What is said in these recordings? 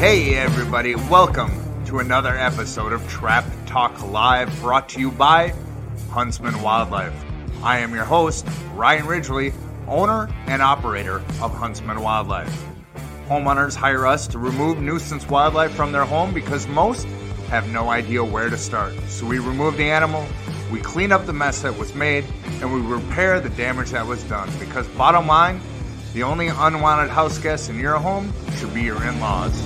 Hey everybody, welcome to another episode of Trap Talk Live, brought to you by Huntsman Wildlife. I am your host, Ryan Ridgely, owner and operator of Huntsman Wildlife. Homeowners hire us to remove nuisance wildlife from their home because most have no idea where to start. So we remove the animal, we clean up the mess that was made, and we repair the damage that was done. Because bottom line, the only unwanted house guests in your home should be your in-laws.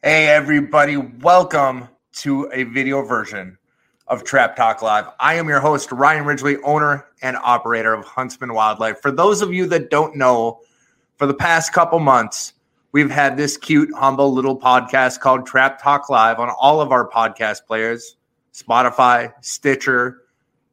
Hey everybody, welcome to a video version of Trap Talk Live. I am your host, Ryan Ridgely, owner and operator of Huntsman Wildlife. For those of you that don't know, for the past couple months, we've had this cute, humble little podcast called Trap Talk Live on all of our podcast players, Spotify, Stitcher,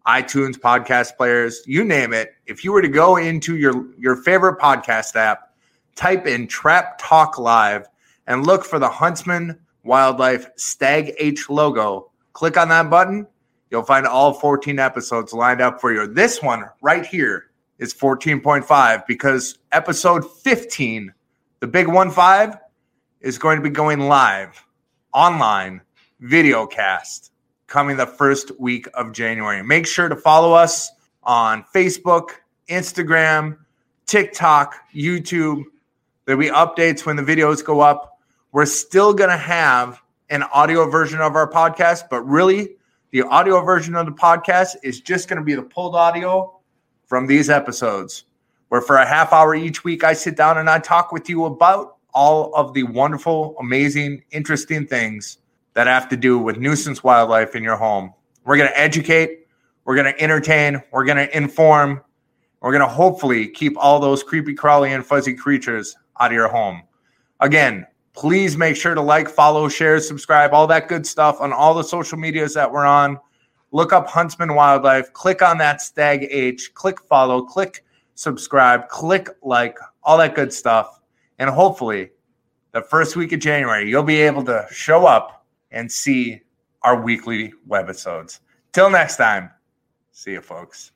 iTunes podcast players, you name it. If you were to go into your favorite podcast app, type in Trap Talk Live and look for the Huntsman Wildlife Stag H logo. Click on that button. You'll find all 14 episodes lined up for you. This one right here is 14.5 because episode 15, the big 1-5, is going to be going live, online, video cast, coming the first week of January. Make sure to follow us on Facebook, Instagram, TikTok, YouTube. There'll be updates when the videos go up. We're still going to have an audio version of our podcast, but really the audio version of the podcast is just going to be the pulled audio from these episodes, where for a half hour each week, I sit down and I talk with you about all of the wonderful, amazing, interesting things that have to do with nuisance wildlife in your home. We're going to educate, we're going to entertain, we're going to inform, we're going to hopefully keep all those creepy, crawly, and fuzzy creatures out of your home. Again, please make sure to like, follow, share, subscribe, all that good stuff on all the social medias that we're on. Look up Huntsman Wildlife, click on that Stag H, click follow, click subscribe, click like, all that good stuff. And hopefully, the first week of January, you'll be able to show up and see our weekly webisodes. Till next time, see you folks.